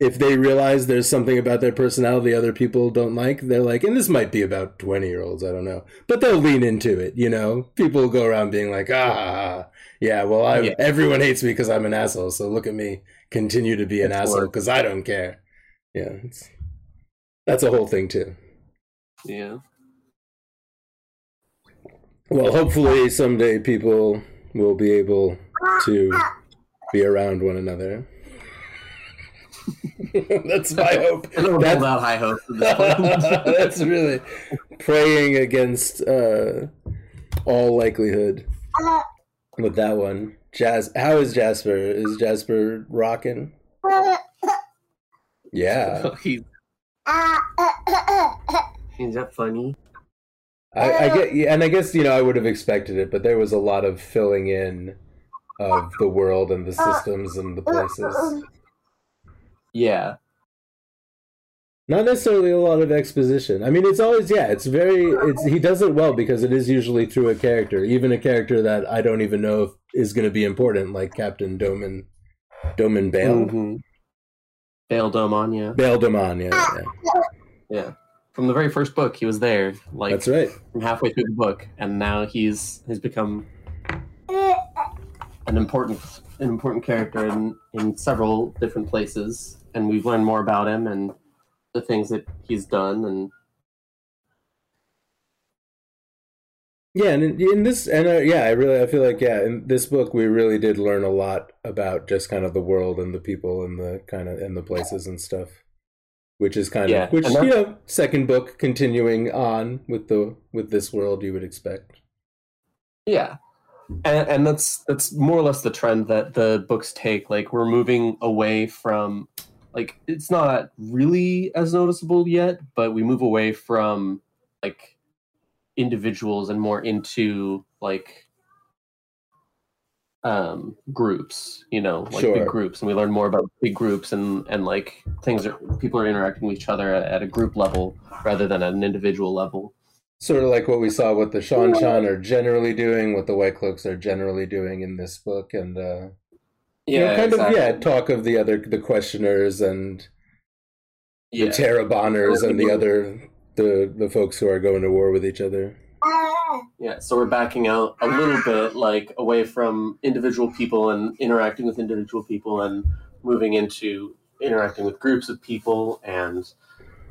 if they realize there's something about their personality other people don't like, they're like, and this might be about 20-year-olds, I don't know, but they'll lean into it. You know, people will go around being like, everyone hates me because I'm an asshole, so look at me continue to be an asshole because I don't care. Yeah, that's a whole thing too. Yeah. Well, hopefully someday people will be able to be around one another. That's my hope. I don't hold out high hopes. That's really praying against all likelihood with that one. How is Jasper? Is Jasper rocking? Yeah. Is that funny? I guess, you know, I would have expected it, but there was a lot of filling in of the world and the systems and the places. Yeah. Not necessarily a lot of exposition. I mean, it's always, he does it well because it is usually through a character, even a character that I don't even know if is going to be important, like Captain Domon Bayle. Mm-hmm. Bayle Domon, yeah. Bayle Domon, Yeah. From the very first book, he was there. Like, that's right. From halfway through the book, and now he's become an important character in several different places, and we've learned more about him and the things that he's done, and in this book we really did learn a lot about just kind of the world and the people and the kind of and the places and stuff. Which is kind of, second book continuing on with this world you would expect. Yeah, and that's more or less the trend that the books take. Like, we're moving away from, like, it's not really as noticeable yet, but we move away from like individuals and more into like groups, you know, like big groups, and we learn more about big groups and like things are people are interacting with each other at a group level rather than at an individual level. Sort of like what we saw, what the Seanchan are generally doing, what the White Cloaks are generally doing in this book, and talk of the questioners and the Terrabonners and the folks who are going to war with each other. Yeah, so we're backing out a little bit, like, away from individual people and interacting with individual people and moving into interacting with groups of people, and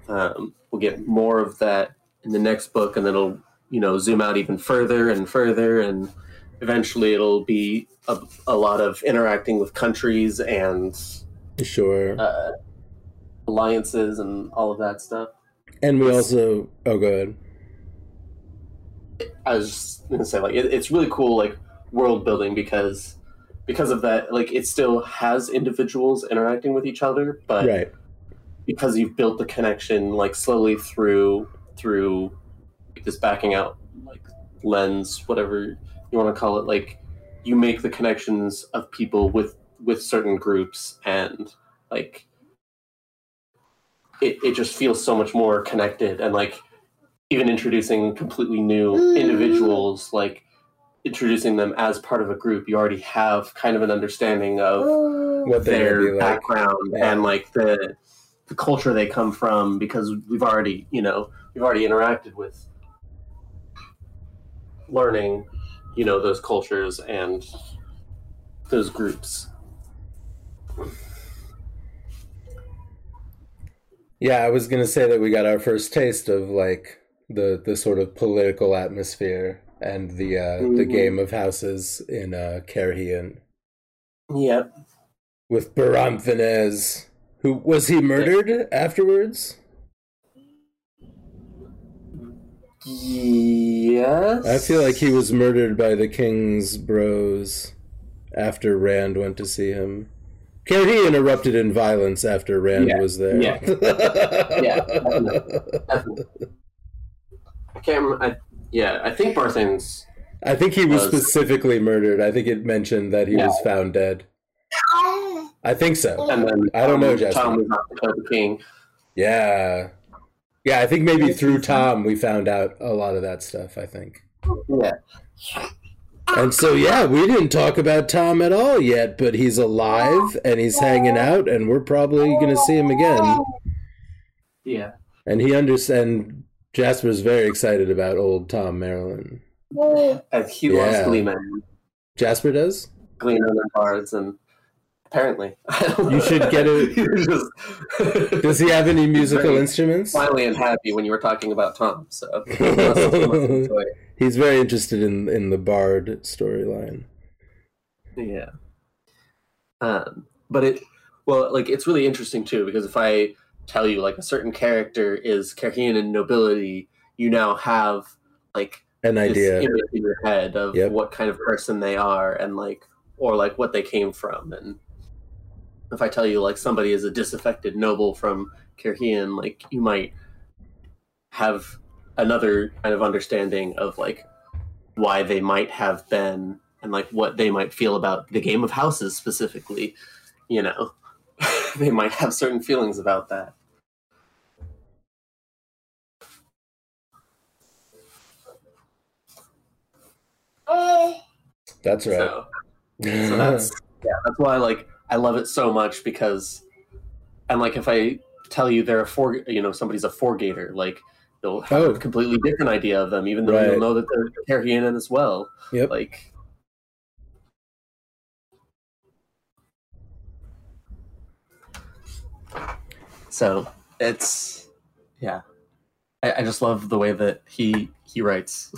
we'll get more of that in the next book, and then it'll, you know, zoom out even further and further, and eventually it'll be a lot of interacting with countries and alliances and all of that stuff. And we also... Oh, go ahead. I was just gonna say, like, it's really cool, like, world building because of that, like, it still has individuals interacting with each other, but because you've built the connection, like, slowly through this backing out, like, lens, whatever you want to call it, like, you make the connections of people with certain groups, and like it just feels so much more connected, and like even introducing completely new individuals, like introducing them as part of a group, you already have kind of an understanding of what their background and like the culture they come from, because we've already, you know, we've already interacted with learning, you know, those cultures and those groups. Yeah, I was going to say that we got our first taste of like the sort of political atmosphere and the game of houses in Cairhien. Yep. With Baranthinez, who was he murdered afterwards? Yes. I feel like he was murdered by the king's bros after Rand went to see him. Cairhien erupted in violence after Rand was there. Yeah, definitely. I think Barthane's... I think he was specifically murdered. I think it mentioned that he was found dead. I think so. And then I don't know, Jasper. Thom was not the king. Yeah. Yeah, I think maybe through Thom we found out a lot of that stuff, I think. Yeah. And so, yeah, we didn't talk about Thom at all yet, but he's alive and he's hanging out, and we're probably going to see him again. Yeah. And he understands. Jasper's very excited about old Thom Merrilin. And he loves Gleeman. Jasper does? Gleeman and cards, and apparently. You should get it. Does he have any musical instruments? Finally, I'm happy when you were talking about Thom, so. He's very interested in the bard storyline. Yeah. But it's really interesting, too, because if I tell you like a certain character is Cairhien and nobility, you now have like an idea in your head of what kind of person they are and like, or like what they came from. And if I tell you like somebody is a disaffected noble from Cairhien, like you might have another kind of understanding of like why they might have been and like what they might feel about the game of houses specifically, you know. They might have certain feelings about that. That's right. So that's why like I love it so much, because, and like if I tell you they're somebody's a four-gator, like you'll have a completely different idea of them, even though you'll know that they're Cairhien as well. Yep. Like. So it's, I just love the way that he writes,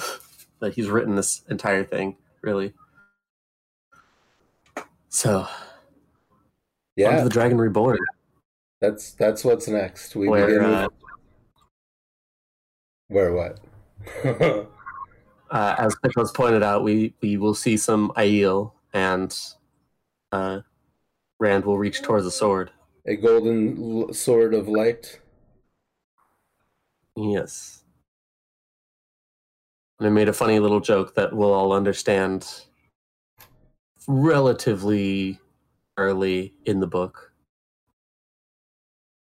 that he's written this entire thing, really. So, on to the Dragon Reborn. That's what's next. Where what? As Nicholas pointed out, we will see some Aiel, and Rand will reach towards the sword. A golden sword of light. Yes. And I made a funny little joke that we'll all understand relatively early in the book.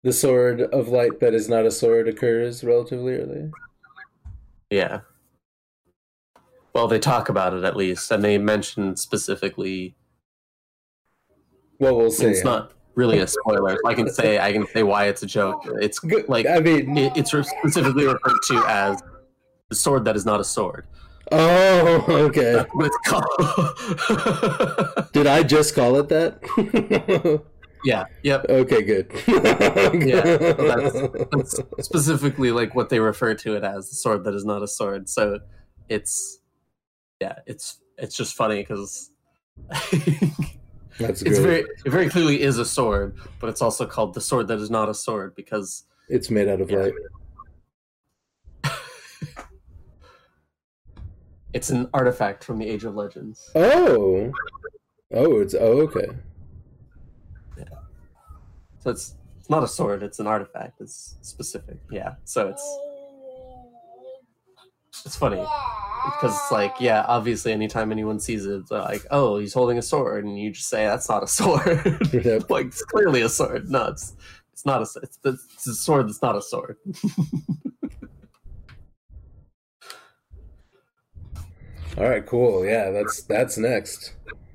The sword of light that is not a sword occurs relatively early? Yeah. Well, they talk about it at least, and they mention specifically... Well, we'll see. It's not... really a spoiler. I can say why it's a joke. It's like, I mean, it's specifically referred to as the sword that is not a sword. Oh, okay. That's what it's called. Did I just call it that? Yeah. Yep. Okay. Good. That's specifically like what they refer to it as, the sword that is not a sword. So, it's just funny because. It very clearly is a sword, but it's also called the sword that is not a sword because it's made out of light. It's an artifact from the Age of Legends. Oh, it's okay. Yeah. So it's not a sword; it's an artifact. It's specific. Yeah. So it's funny. Because it's like, obviously anytime anyone sees it, they're like, oh, he's holding a sword. And you just say, that's not a sword. Like, it's clearly a sword. No, it's It's not a. It's a sword that's not a sword. All right, cool. Yeah, that's next.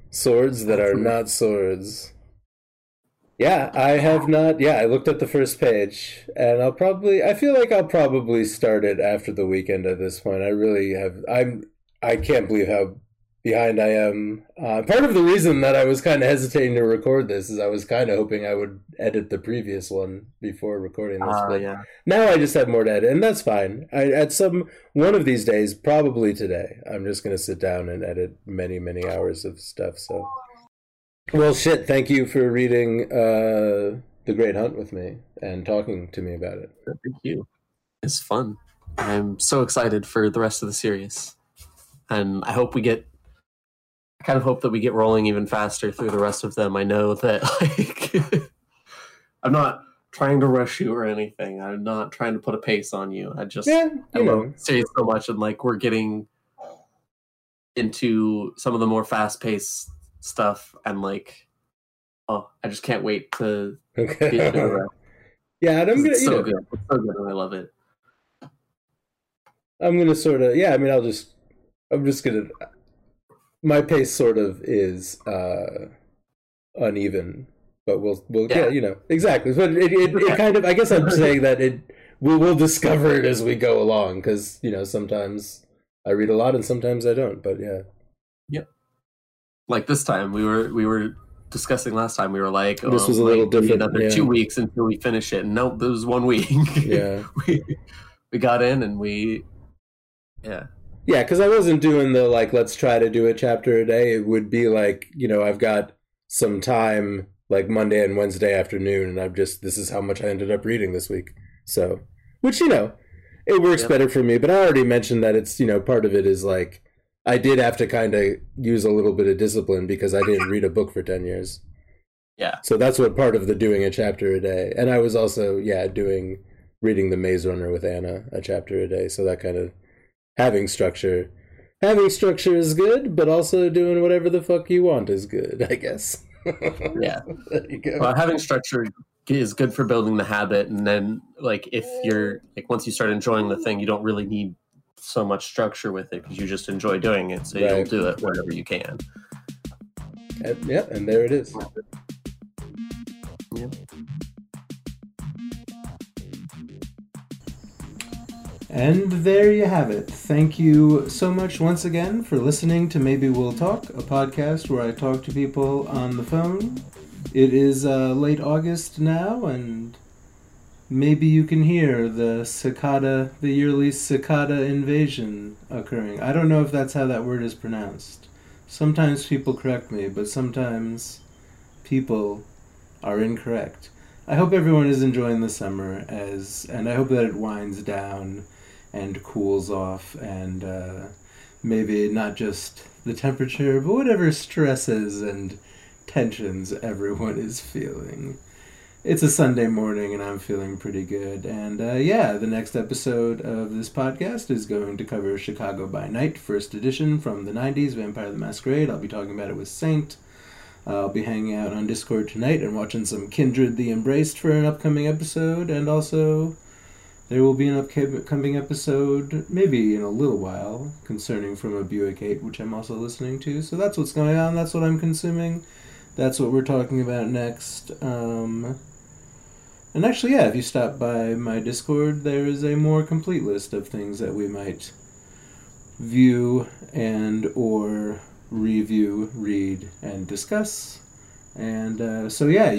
Swords that are not swords. Yeah, I have not. Yeah, I looked at the first page, and I'll probably. I feel like I'll probably start it after the weekend. At this point, I really have. I can't believe how behind I am. Part of the reason that I was kind of hesitating to record this is I was kind of hoping I would edit the previous one before recording this. But yeah. Now I just have more to edit, and that's fine. At one of these days, probably today, I'm just going to sit down and edit many hours of stuff. So, well, shit. Thank you for reading The Great Hunt with me and talking to me about it. Thank you. It's fun. I'm so excited for the rest of the series, and I hope we get. I kind of hope that we get rolling even faster through the rest of them. I know that, like, I'm not trying to rush you or anything. I'm not trying to put a pace on you. I just I love the series so much, and like we're getting into some of the more fast-paced stuff, and like, oh, I just can't wait to get into it. Yeah, and I'm gonna. It's so good. It's so good, and I love it. I'm gonna sort of I'm just gonna. My pace sort of is uneven, but we'll yeah, you know, exactly. But it kind of, I guess I'm saying that we'll discover it as we go along, because, you know, sometimes I read a lot and sometimes I don't. But yeah, yep. Like this time, we were discussing last time. We were like, oh, this was a little different. Another 2 weeks until we finish it. And nope, it was 1 week. Yeah, we got in and we. Yeah, because I wasn't doing the, like, let's try to do a chapter a day. It would be like, you know, I've got some time, like, Monday and Wednesday afternoon, and this is how much I ended up reading this week. So, which, you know, it works better for me. But I already mentioned that it's, you know, part of it is, like, I did have to kind of use a little bit of discipline because I didn't read a book for 10 years. Yeah. So that's what part of the doing a chapter a day. And I was also, reading The Maze Runner with Anna a chapter a day. So that kind of... Having structure is good, but also doing whatever the fuck you want is good, I guess. Yeah. There you go. Well, having structure is good for building the habit, and then, like, if you're, like, once you start enjoying the thing, you don't really need so much structure with it because you just enjoy doing it, so you'll do it whenever you can. And there it is. Yeah. And there you have it. Thank you so much once again for listening to Maybe We'll Talk, a podcast where I talk to people on the phone. It is late August now, and maybe you can hear the yearly cicada invasion occurring. I don't know if that's how that word is pronounced. Sometimes people correct me, but sometimes people are incorrect. I hope everyone is enjoying the summer, and I hope that it winds down and cools off, and maybe not just the temperature, but whatever stresses and tensions everyone is feeling. It's a Sunday morning and I'm feeling pretty good, and the next episode of this podcast is going to cover Chicago by Night, first edition from the 90s, Vampire the Masquerade. I'll be talking about it with Saint. I'll be hanging out on Discord tonight and watching some Kindred the Embraced for an upcoming episode, and also... there will be an upcoming episode, maybe in a little while, concerning From a Buick 8, which I'm also listening to. So that's what's going on. That's what I'm consuming. That's what we're talking about next. And actually, if you stop by my Discord, there is a more complete list of things that we might view and or review, read, and discuss. And you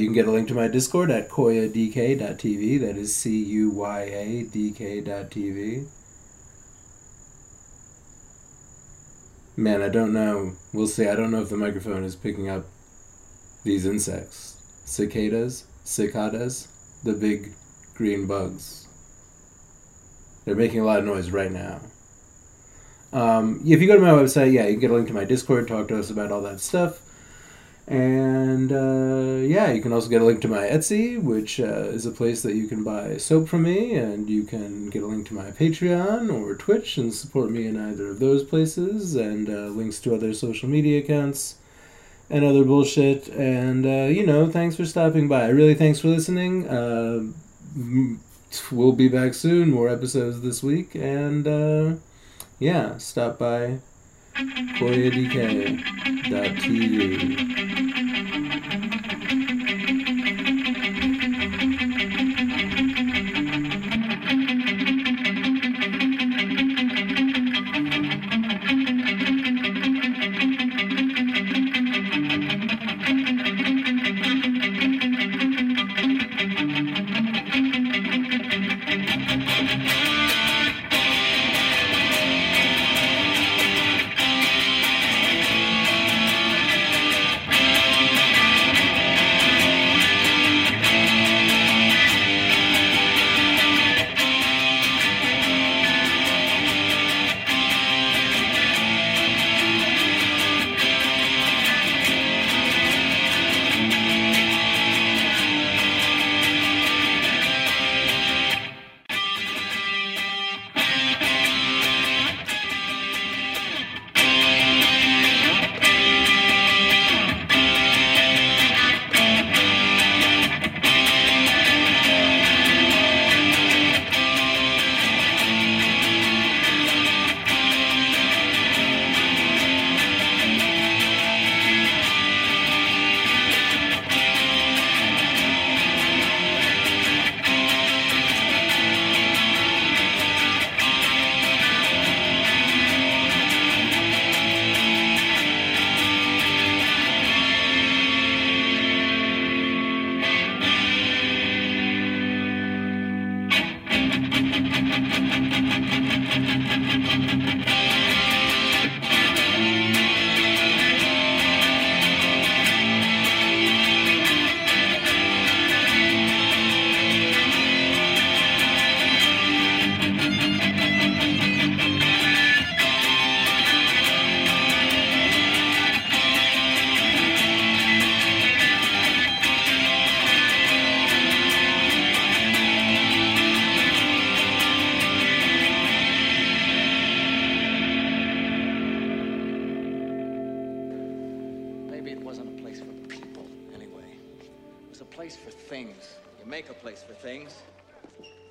can get a link to my Discord at koyadk.tv. That is CUYADK.tv. Man, I don't know. We'll see. I don't know if the microphone is picking up these insects. Cicadas, the big green bugs. They're making a lot of noise right now. If you go to my website, you can get a link to my Discord, talk to us about all that stuff. And, you can also get a link to my Etsy, which is a place that you can buy soap from me, and you can get a link to my Patreon or Twitch and support me in either of those places, and links to other social media accounts, and other bullshit. And, you know, thanks for stopping by. Really, thanks for listening. We'll be back soon. More episodes this week. And, yeah, stop by koyadk.tv.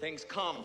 Things come.